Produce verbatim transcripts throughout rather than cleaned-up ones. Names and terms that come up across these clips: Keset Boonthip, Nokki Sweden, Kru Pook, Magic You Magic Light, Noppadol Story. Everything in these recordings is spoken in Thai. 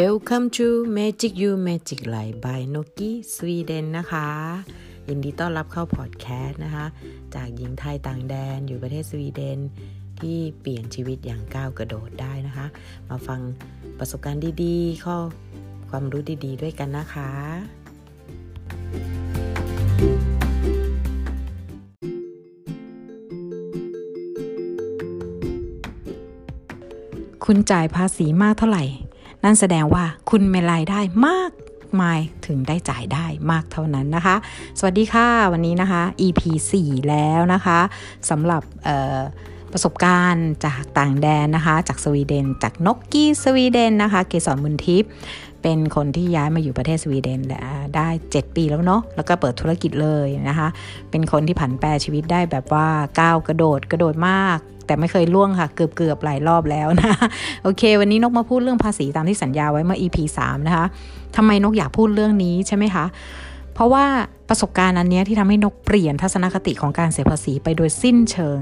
Welcome to Magic You Magic Light by Nokki Sweden นะคะยินดีต้อนรับเข้าพอดแคสต์นะคะจากหญิงไทยต่างแดนอยู่ประเทศสวีเดนที่เปลี่ยนชีวิตอย่างก้าวกระโดดได้นะคะมาฟังประสบการณ์ดีๆข้อความรู้ดีๆด้วยกันนะคะคุณจ่ายภาษีมากเท่าไหร่นั่นแสดงว่าคุณมีรายได้มากมายถึงได้จ่ายได้มากเท่านั้นนะคะสวัสดีค่ะวันนี้นะคะ อี พี สี่ แล้วนะคะสำหรับเอ่อประสบการณ์จากต่างแดนนะคะจากสวีเดนจากน็อกกี้สวีเดนนะคะเกษรบุญทิพย์เป็นคนที่ย้ายมาอยู่ประเทศสวีเดนได้เจ็ดปีแล้วเนาะแล้วก็เปิดธุรกิจเลยนะคะเป็นคนที่ผันแปรชีวิตได้แบบว่าก้าวกระโดดกระโดดมากแต่ไม่เคยล่วงค่ะเกือบๆหลายรอบแล้วนะโอเควันนี้นกมาพูดเรื่องภาษีตามที่สัญญาไว้เมื่อ อี พี สาม นะคะทำไมนกอยากพูดเรื่องนี้ใช่ไหมคะเพราะว่าประสบการณ์อันนี้ที่ทำให้นกเปลี่ยนทัศนคติของการเสียภาษีไปโดยสิ้นเชิง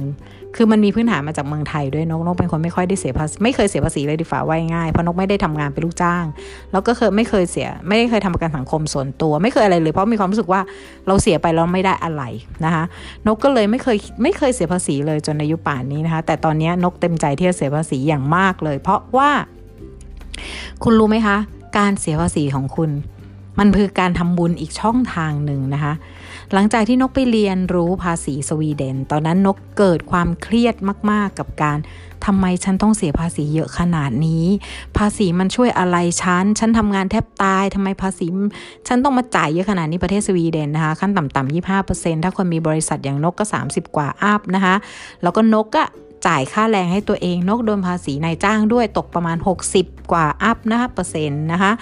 คือมันมีพื้นฐานมาจากเมืองไทยด้วยนกนกเป็นคนไม่ค่อยได้เสียภาษีไม่เคยเสียภาษีเลยดีฝ่าว่าง่ายเพราะนกไม่ได้ทำงานเป็นลูกจ้างแล้วก็เคยไม่เคยเสียไม่ได้เคยทำประกันสังคมส่วนตัวไม่เคยอะไรเลยเพราะมีความรู้สึกว่าเราเสียไปแล้วไม่ได้อะไรนะคะนกก็เลยไม่เคยไม่เคยเสียภาษีเลยจนอายุป่านนี้นะคะแต่ตอนนี้นกเต็มใจที่จะเสียภาษีอย่างมากเลยเพราะว่าคุณรู้ไหมคะการเสียภาษีของคุณมันคือการทำบุญอีกช่องทางหนึ่งนะคะหลังจากที่นกไปเรียนรู้ภาษีสวีเดนตอนนั้นนกเกิดความเครียดมากๆกับการทำไมฉันต้องเสียภาษีเยอะขนาดนี้ภาษีมันช่วยอะไรฉันฉันทำงานแทบตายทำไมภาษีฉันต้องมาจ่ายเยอะขนาดนี้ประเทศสวีเดนนะคะขั้นต่ำๆ ยี่สิบห้าเปอร์เซ็นต์ ถ้าคนมีบริษัทอย่างนกก็สามสิบกว่าอัพนะคะแล้วก็นกก็จ่ายค่าแรงให้ตัวเองนกโดนภาษีนายจ้างด้วยตกประมาณหกสิบกว่าอัพนะคะเปอร์เซ็นต์นะคะ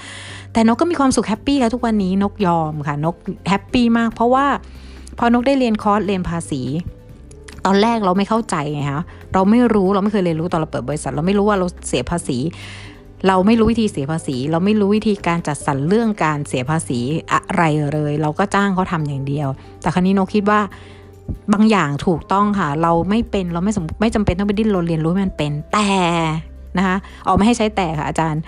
แต่นกก็มีความสุขแฮปปี้แล้วทุกวันนี้นกยอมค่ะนกแฮปปี้มากเพราะว่าพอนกได้เรียนคอร์สเรียนภาษีตอนแรกเราไม่เข้าใจไงคะเราไม่รู้เราไม่เคยเรียนรู้ตอนเราเปิดบริษัทเราไม่รู้ว่าเราเสียภาษีเราไม่รู้วิธีเสียภาษีเราไม่รู้วิธีการจัดสรรเรื่องการเสียภาษีอะไรเลยเราก็จ้างเขาทำอย่างเดียวแต่ครั้งนี้นกคิดว่าบางอย่างถูกต้องค่ะเราไม่เป็นเราไม่ไม่จำเป็นต้องไปดิ้นรนเรียนรู้มันเป็นแต่นะคะเอาไม่ให้ใช้แต่ค่ะอาจารย์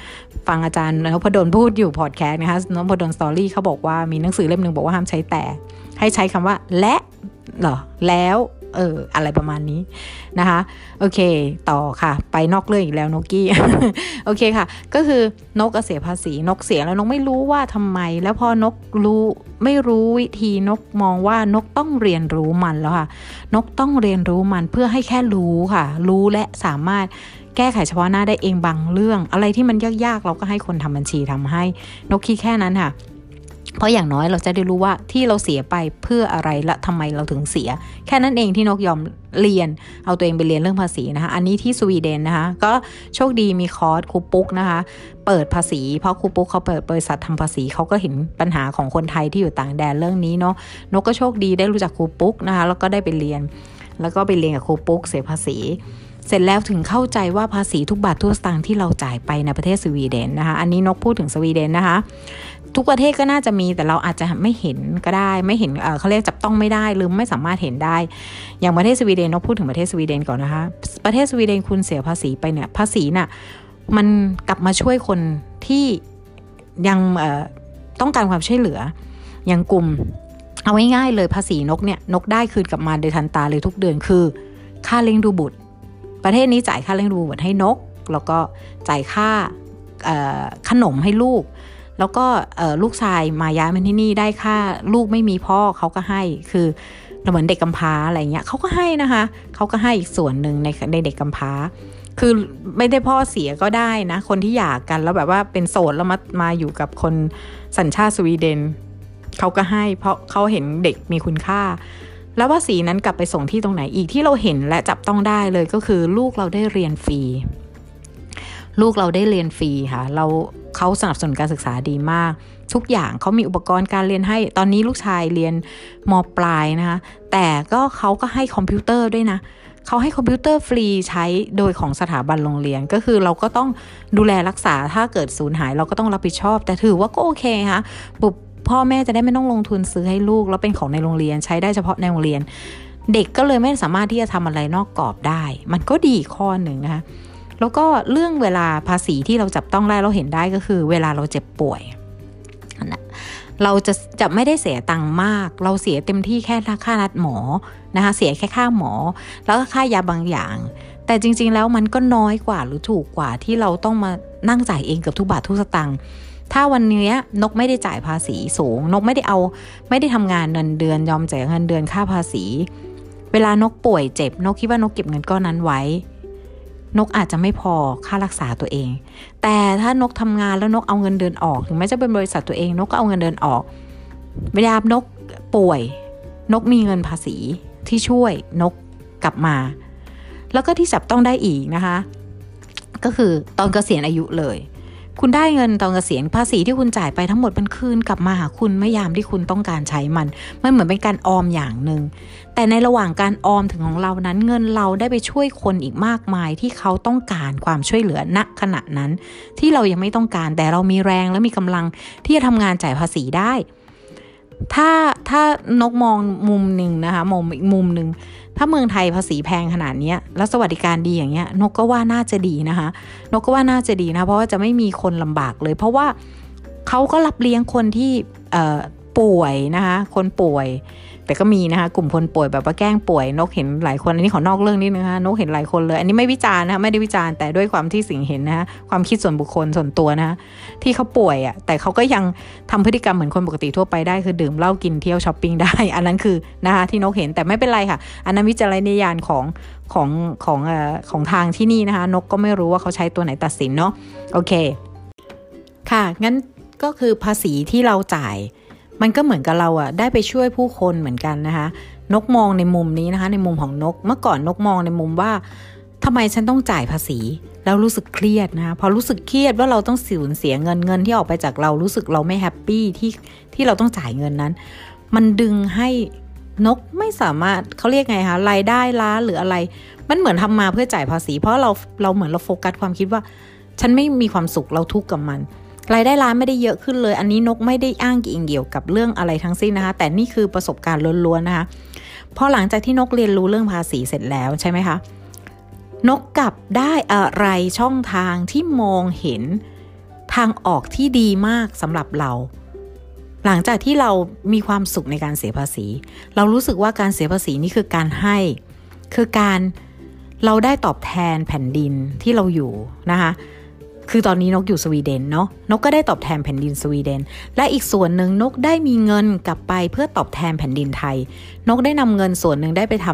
ฟังอาจารย์นพดลพูดอยู่พอดแคสต์นะคะนพดลสตอรี่เขาบอกว่ามีหนังสือเล่มนึงบอกว่าห้ามใช้แต่ให้ใช้คำว่าและเหรอแล้วเอออะไรประมาณนี้นะคะโอเคต่อค่ะไปนอกเรื่องอีกแล้วนกกี้ โอเคค่ะก็คือนกเสียภาษีนกเสียแล้วนกไม่รู้ว่าทำไมแล้วพอนกรู้ไม่รู้วิธีนกมองว่านกต้องเรียนรู้มันแล้วค่ะนกต้องเรียนรู้มันเพื่อให้แค่รู้ค่ะรู้และสามารถแก้ไขเฉพาะหน้าได้เองบางเรื่องอะไรที่มันยากๆเราก็ให้คนทำบัญชีทำให้นกคิดแค่นั้นค่ะเพราะอย่างน้อยเราจะได้รู้ว่าที่เราเสียไปเพื่ออะไรและทำไมเราถึงเสียแค่นั้นเองที่นกยอมเรียนเอาตัวเองไปเรียนเรื่องภาษีนะคะอันนี้ที่สวีเดนนะคะก็โชคดีมีคอร์สครูปุ๊กนะคะเปิดภาษีเพราะครูปุ๊กเขาเปิดบริษัททำภาษีเขาก็เห็นปัญหาของคนไทยที่อยู่ต่างแดนเรื่องนี้เนาะนกก็โชคดีได้รู้จักครูปุ๊กนะคะแล้วก็ได้ไปเรียนแล้วก็ไปเรียนกับครูปุ๊กเสียภาษีเสร็จแล้วถึงเข้าใจว่าภาษีทุกบาททุกสตางค์ที่เราจ่ายไปในประเทศสวีเดนนะคะอันนี้นกพูดถึงสวีเดนนะคะทุกประเทศก็น่าจะมีแต่เราอาจจะไม่เห็นก็ได้ไม่เห็น เอ่อ เขาเรียกจับต้องไม่ได้หรือไม่สามารถเห็นได้อย่างประเทศสวีเดนนกพูดถึงประเทศสวีเดนก่อนนะคะประเทศสวีเดนคุณเสียภาษีไปเนี่ยภาษีน่ะมันกลับมาช่วยคนที่ยังเอ่อต้องการความช่วยเหลืออย่างกลุ่มเอาง่ายๆเลยภาษีนกเนี่ยนกได้คืนกลับมาโดยทันตาเลยทุกเดือนคือค่าเลี้ยงดูบุตรประเทศนี้จ่ายค่าเลี้ยงดูบุตรให้นกแล้วก็จ่ายค่าขนมให้ลูกแล้วก็ลูกชายมาย้ายมาที่นี่ได้ค่าลูกไม่มีพ่อเขาก็ให้คือเหมือนเด็กกำพร้าอะไรเงี้ยเขาก็ให้นะคะเขาก็ให้อีกส่วนหนึ่งในในเด็กกำพร้าคือไม่ได้พ่อเสียก็ได้นะคนที่หย่ากันแล้วแบบว่าเป็นโสดแล้วมามาอยู่กับคนสัญชาติสวีเดนเขาก็ให้เพราะเขาเห็นเด็กมีคุณค่าแล้วภาษีนั้นกลับไปส่งที่ตรงไหนอีกที่เราเห็นและจับต้องได้เลยก็คือลูกเราได้เรียนฟรีลูกเราได้เรียนฟรีค่ะเราเขาสนับสนุนการศึกษาดีมากทุกอย่างเขามีอุปกรณ์การเรียนให้ตอนนี้ลูกชายเรียนม.ปลายนะคะแต่ก็เขาก็ให้คอมพิวเตอร์ด้วยนะเขาให้คอมพิวเตอร์ฟรีใช้โดยของสถาบันโรงเรียนก็คือเราก็ต้องดูแลรักษาถ้าเกิดสูญหายเราก็ต้องรับผิดชอบแต่ถือว่าก็โอเคค่ะปุ๊บพ่อแม่จะได้ไม่ต้องลงทุนซื้อให้ลูกแล้วเป็นของในโรงเรียนใช้ได้เฉพาะในโรงเรียนเด็กก็เลยไม่สามารถที่จะทำอะไรนอกกรอบได้มันก็ดีข้อหนึ่งนะคะ แล้วก็เรื่องเวลาภาษีที่เราจับต้องได้เราเห็นได้ก็คือเวลาเราเจ็บป่วยนะเราจะจะไม่ได้เสียตังค์มากเราเสียเต็มที่แค่ค่านัดหมอนะคะเสียแค่ค่าหมอแล้วก็ค่ายาบางอย่างแต่จริงๆแล้วมันก็น้อยกว่าหรือถูกกว่าที่เราต้องมานั่งจ่ายเองเกือบทุกบาททุกสตางค์ถ้าวันนี้นกไม่ได้จ่ายภาษีสูงนกไม่ได้เอาไม่ได้ทำงานเงินเดือนยอมจ่ายเงินเดือนค่าภาษีเวลานกป่วยเจ็บนกคิดว่านกเก็บเงินก้อนนั้นไว้นกอาจจะไม่พอค่ารักษาตัวเองแต่ถ้านกทำงานแล้วนกเอาเงินเดือนออกถึงแม้จะเป็นบริษัทตัวเองนกก็เอาเงินเดือนออกเวลานกป่วยนกมีเงินภาษีที่ช่วยนกกลับมาแล้วก็ที่จับต้องได้อีกนะคะก็คือตอนเกษียณอายุเลยคุณได้เงินตอนเกษียณภาษีที่คุณจ่ายไปทั้งหมดมันคืนกลับมาหาคุณเมื่อยามที่คุณต้องการใช้มันมันเหมือนเป็นการออมอย่างนึงแต่ในระหว่างการออมถึงของเรานั้นเงินเราได้ไปช่วยคนอีกมากมายที่เขาต้องการความช่วยเหลือณขณะนั้นที่เรายังไม่ต้องการแต่เรามีแรงและมีกำลังที่จะทำงานจ่ายภาษีได้ถ้าถ้านกมองมุมนึงนะคะมองอีกมุมนึงถ้าเมืองไทยภาษีแพงขนาดนี้แล้วสวัสดิการดีอย่างเงี้ยนกก็ว่าน่าจะดีนะคะนกก็ว่าน่าจะดีนะเพราะว่าจะไม่มีคนลำบากเลยเพราะว่าเขาก็รับเลี้ยงคนที่ป่วยนะคะคนป่วยแต่ก็มีนะคะกลุ่มคนป่วยแบบว่าแกล้งป่วยนกเห็นหลายคนอันนี้ขอนอกเรื่องนิดนึงนะคะนกเห็นหลายคนเลยอันนี้ไม่วิจารณ์นะไม่ได้วิจารณ์แต่ด้วยความที่สิ่งเห็นนะคะความคิดส่วนบุคคลส่วนตัวนะคะที่เขาป่วยอ่ะแต่เขาก็ยังทำพฤติกรรมเหมือนคนปกติทั่วไปได้คือดื่มเหล้ากินเที่ยวช้อปปิ้งได้อันนั้นคือนะคะที่นกเห็นแต่ไม่เป็นไรค่ะอันนั้นวิจารณญาณของของของเอ่อของทางที่นี่นะคะนกก็ไม่รู้ว่าเขาใช้ตัวไหนตัดสินเนาะโอเคค่ะงั้นก็คือภาษีที่เราจ่ายมันก็เหมือนกับเราอ่ะได้ไปช่วยผู้คนเหมือนกันนะคะนกมองในมุมนี้นะคะในมุมของนกเมื่อก่อนนกมองในมุมว่าทำไมฉันต้องจ่ายภาษีแล้วรู้สึกเครียดนะคะพอรู้สึกเครียดว่าเราต้องสูญเสียเงินเงินที่ออกไปจากเรารู้สึกเราไม่แฮปปี้ที่ที่เราต้องจ่ายเงินนั้นมันดึงให้นกไม่สามารถเขาเรียกไงคะรายได้ล้าหรืออะไรมันเหมือนทำมาเพื่อจ่ายภาษีเพราะเราเราเหมือนเราโฟกัสความคิดว่าฉันไม่มีความสุขเราทุกข์กับมันรายได้ล้านไม่ได้เยอะขึ้นเลยอันนี้นกไม่ได้อ้างอิงเกี่ยวกับเรื่องอะไรทั้งสิ้นนะคะแต่นี่คือประสบการณ์ล้วนๆนะคะพอหลังจากที่นกเรียนรู้เรื่องภาษีเสร็จแล้วใช่ไหมคะนกกลับได้อะไรช่องทางที่มองเห็นทางออกที่ดีมากสำหรับเราหลังจากที่เรามีความสุขในการเสียภาษีเรารู้สึกว่าการเสียภาษีนี่คือการให้คือการเราได้ตอบแทนแผ่นดินที่เราอยู่นะคะคือตอนนี้นกอยู่สวีเดนเนาะนกก็ได้ตอบแทนแผ่นดินสวีเดนและอีกส่วนหนึ่งนกได้มีเงินกลับไปเพื่อตอบแทนแผ่นดินไทยนกได้นำเงินส่วนหนึ่งได้ไปท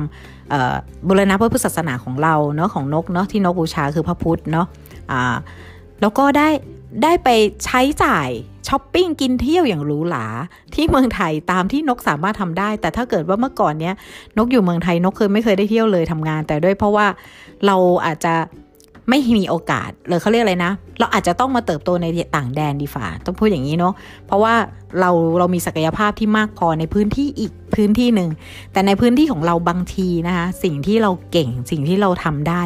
ำบูรณะพระพุทธศาสนาของเราเนาะของนกเนาะที่นกบูชาคือพระพุทธเนาะอ่าแล้วก็ได้ได้ไปใช้จ่ายช้อปปิ้งกินเที่ยวอย่างหรูหราที่เมืองไทยตามที่นกสามารถทำได้แต่ถ้าเกิดว่าเมื่อก่อนเนี้ยนกอยู่เมืองไทยนกเคยไม่เคยได้เที่ยวเลยทำงานแต่ด้วยเพราะว่าเราอาจจะไม่มีโอกาสเลยเขาเรียกอะไรนะเราอาจจะต้องมาเติบโตในต่างแดนดีฝ่าต้องพูดอย่างนี้เนาะเพราะว่าเราเรามีศักยภาพที่มากพอในพื้นที่อีกพื้นที่หนึ่งแต่ในพื้นที่ของเราบางทีนะคะสิ่งที่เราเก่งสิ่งที่เราทำได้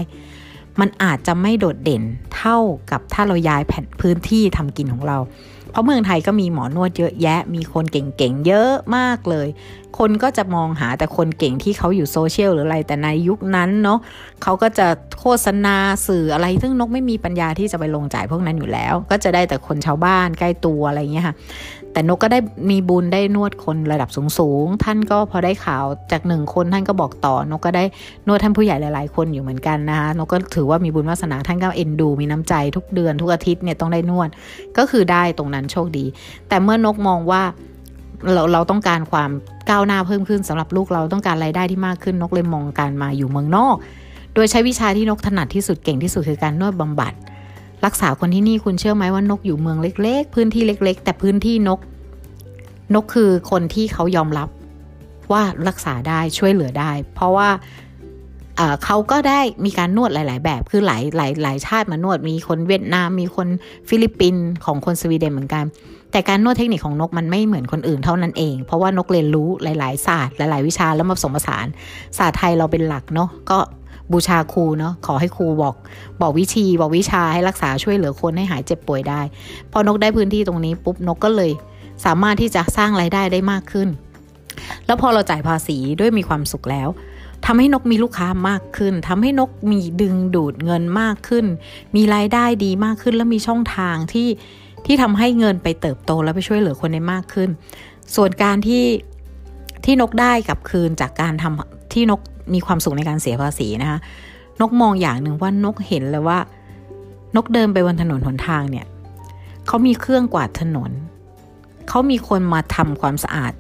มันอาจจะไม่โดดเด่นเท่ากับถ้าเราย้ายแผ่นพื้นที่ทำกินของเราเพราะเมืองไทยก็มีหมอนวดเยอะแยะมีคนเก่งๆเยอะมากเลยคนก็จะมองหาแต่คนเก่งที่เขาอยู่โซเชียลหรืออะไรแต่ในยุคนั้นเนาะเขาก็จะโฆษณาสื่ออะไรซึ่งนกไม่มีปัญญาที่จะไปลงจ่ายพวกนั้นอยู่แล้วก็จะได้แต่คนชาวบ้านใกล้ตัวอะไรอย่างเงี้ยค่ะแต่นกก็ได้มีบุญได้นวดคนระดับสูงๆท่านก็พอได้ข่าวจากหนึ่งคนท่านก็บอกต่อนกก็ได้นวดท่านผู้ใหญ่หลายๆคนอยู่เหมือนกันนะคะนกก็ถือว่ามีบุญวาสนาท่านก็เอ็นดูมีน้ำใจทุกเดือนทุกอาทิตย์เนี่ยต้องได้นวดก็คือได้ตรงนั้นโชคดีแต่เมื่อนกมองว่าเราเราต้องการความก้าวหน้าเพิ่มขึ้นสำหรับลูกเราต้องการรายได้ที่มากขึ้นนกเลยมองการมาอยู่เมืองนอกโดยใช้วิชาที่นกถนัดที่สุดเก่งที่สุดคือการนวดบำบัดรักษาคนที่นี่คุณเชื่อไหมว่านกอยู่เมืองเล็กๆพื้นที่เล็กๆแต่พื้นที่นกนกคือคนที่เขายอมรับว่ารักษาได้ช่วยเหลือได้เพราะว่าเอ่อเขาก็ได้มีการนวดหลายๆแบบคือหลายหลายหลายชาติมานวดมีคนเวียดนามมีคนฟิลิปปินส์ของคนสวีเดนเหมือนกันแต่การนวดเทคนิคของนกมันไม่เหมือนคนอื่นเท่านั้นเองเพราะว่านกเรียนรู้หลายๆศาสตร์หลายๆวิชาแล้วมาผสมผสานศาสตร์ไทยเราเป็นหลักเนาะก็บูชาครูเนาะขอให้ครูบอกบอกวิธีบอกวิชาให้รักษาช่วยเหลือคนให้หายเจ็บป่วยได้พอนกได้พื้นที่ตรงนี้ปุ๊บนกก็เลยสามารถที่จะสร้างรายได้ได้มากขึ้นแล้วพอเราจ่ายภาษีด้วยมีความสุขแล้ว ทำให้นกมีลูกค้ามากขึ้นทำให้นกมีดึงดูดเงินมากขึ้นมีรายได้ดีมากขึ้นและมีช่องทางที่ที่ทำให้เงินไปเติบโตและไปช่วยเหลือคนได้มากขึ้นส่วนการที่ที่นกได้กลับคืนจากการทำที่นกมีความสุขในการเสียภาษีนะคะนกมองอย่างหนึ่งว่านกเห็นเลยว่านกเดินไปบนถนนหนทางเนี่ยเขามีเครื่องกวาดถนนเขามีคนมาทำความสะอาด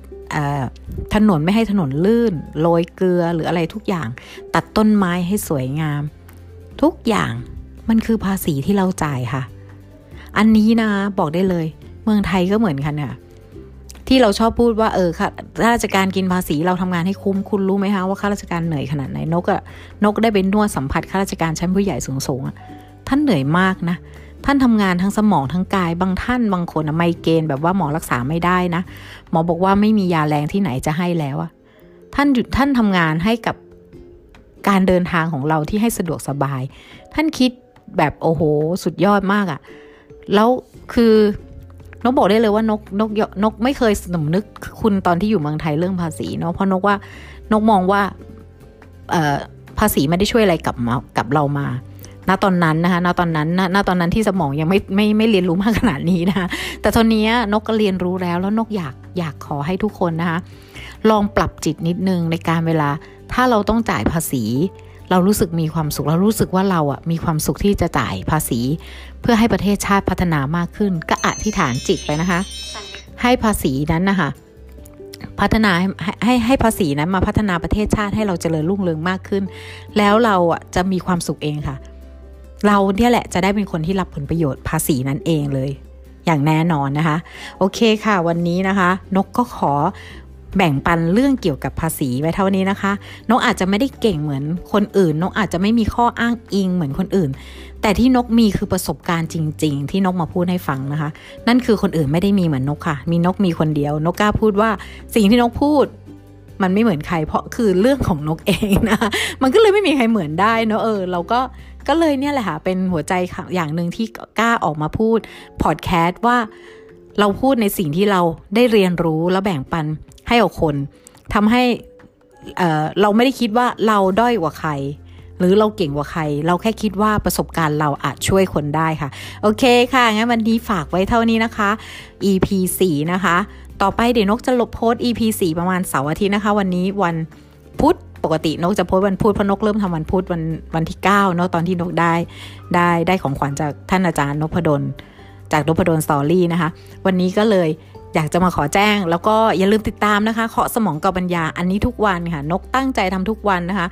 ถนนไม่ให้ถนนลื่นโรยเกลือหรืออะไรทุกอย่างตัดต้นไม้ให้สวยงามทุกอย่างมันคือภาษีที่เราจ่ายค่ะอันนี้นะบอกได้เลยเมืองไทยก็เหมือนกันค่ะที่เราชอบพูดว่าเออค่ะข้าราชการกินภาษีเราทำงานให้คุ้มคุณรู้ไหมคะว่าข้าราชการเหนื่อยขนาดไหนนกอะนกได้ไปนวดสัมผัสข้าราชการชั้นผู้ใหญ่สูงๆท่านเหนื่อยมากนะท่านทำงานทั้งสมองทั้งกายบางท่านบางคนไมเกรนแบบว่าหมอรักษาไม่ได้นะหมอบอกว่าไม่มียาแรงที่ไหนจะให้แล้วอะท่านหยุดท่านทำงานให้กับการเดินทางของเราที่ให้สะดวกสบายท่านคิดแบบโอ้โหสุดยอดมากอะแล้วคือนกบอกได้เลยว่านกนกนกไม่เคยสำนึกคุณตอนที่อยู่เมืองไทยเรื่องภาษีเนาะเพราะนกว่านกมองว่าภาษีไม่ได้ช่วยอะไรกับกับเรามาณตอนนั้นนะคะณตอนนั้นณตอนนั้นที่สมองยังไม่ไม่ไม่เรียนรู้มากขนาดนี้นะคะแต่ตอนนี้นกก็เรียนรู้แล้วแล้วนกอยากอยากขอให้ทุกคนนะคะลองปรับจิตนิดนึงในการเวลาถ้าเราต้องจ่ายภาษีเรารู้สึกมีความสุขเรารู้สึกว่าเราอ่ะมีความสุขที่จะจ่ายภาษีเพื่อให้ประเทศชาติพัฒนามากขึ้นก็อธิษฐานจิตไปนะคะให้ภาษีนั้นนะคะพัฒนาให้ให้ให้ภาษีนั้นมาพัฒนาประเทศชาติให้เราเจริญรุ่งเรืองมากขึ้นแล้วเราอ่ะจะมีความสุขเองค่ะเราเนี่ยแหละจะได้เป็นคนที่รับผลประโยชน์ภาษีนั่นเองเลยอย่างแน่นอนนะคะโอเคค่ะวันนี้นะคะนกก็ขอแบ่งปันเรื่องเกี่ยวกับภาษีไว้เท่านี้นะคะนกอาจจะไม่ได้เก่งเหมือนคนอื่นนกอาจจะไม่มีข้ออ้างอิงเหมือนคนอื่นแต่ที่นกมีคือประสบการณ์จริงๆที่นกมาพูดให้ฟังนะคะนั่นคือคนอื่นไม่ได้มีเหมือนนกค่ะมีนกมีคนเดียวนกกล้าพูดว่าสิ่งที่นกพูดมันไม่เหมือนใครเพราะคือเรื่องของนกเองนะคะมันก็เลยไม่มีใครเหมือนได้เนาะเออเราก็ก็เลยเนี่ยแหละค่ะเป็นหัวใจอย่างหนึ่งที่กล้าออกมาพูดพอดแคสต์ว่าเราพูดในสิ่งที่เราได้เรียนรู้แล้วแบ่งปันให้กับคนทำให้เอ่อเราไม่ได้คิดว่าเราด้อยกว่าใครหรือเราเก่งกว่าใครเราแค่คิดว่าประสบการณ์เราอาจช่วยคนได้ค่ะโอเคค่ะงั้นวันนี้ฝากไว้เท่านี้นะคะ อี พี สี่ นะคะต่อไปเดี๋ยวนกจะลบโพสต์ อี พี สี่ ประมาณเสาร์อาทิตย์นะคะวันนี้วันพุธปกตินกจะโพสต์วันพุธเพราะนกเริ่มทำวันพุธวันวันที่เก้าเนาะตอนที่นกได้ได้ได้ของขวัญจากท่านอาจารย์นพดลจากนพดลสตอรี่นะคะวันนี้ก็เลยอยากจะมาขอแจ้งแล้วก็อย่าลืมติดตามนะคะเคาะสมองกับปัญญาอันนี้ทุกวันค่ะนกตั้งใจทำทุกวันนะคะ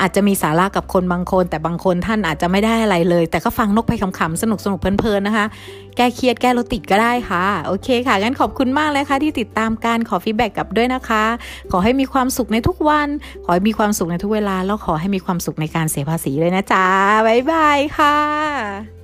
อาจจะมีสาระกับคนบางคนแต่บางคนท่านอาจจะไม่ได้อะไรเลยแต่ก็ฟังนกไปขำๆสนุกๆเพลินๆนะคะแก้เครียดแก้รถติดก็ได้ค่ะโอเคค่ะงั้นขอบคุณมากเลยค่ะที่ติดตามการขอฟีดแบ็กกับด้วยนะคะขอให้มีความสุขในทุกวันขอให้มีความสุขในทุกเวลาแล้วขอให้มีความสุขในการเสียภาษีเลยนะจ๊ะบ๊ายบายค่ะ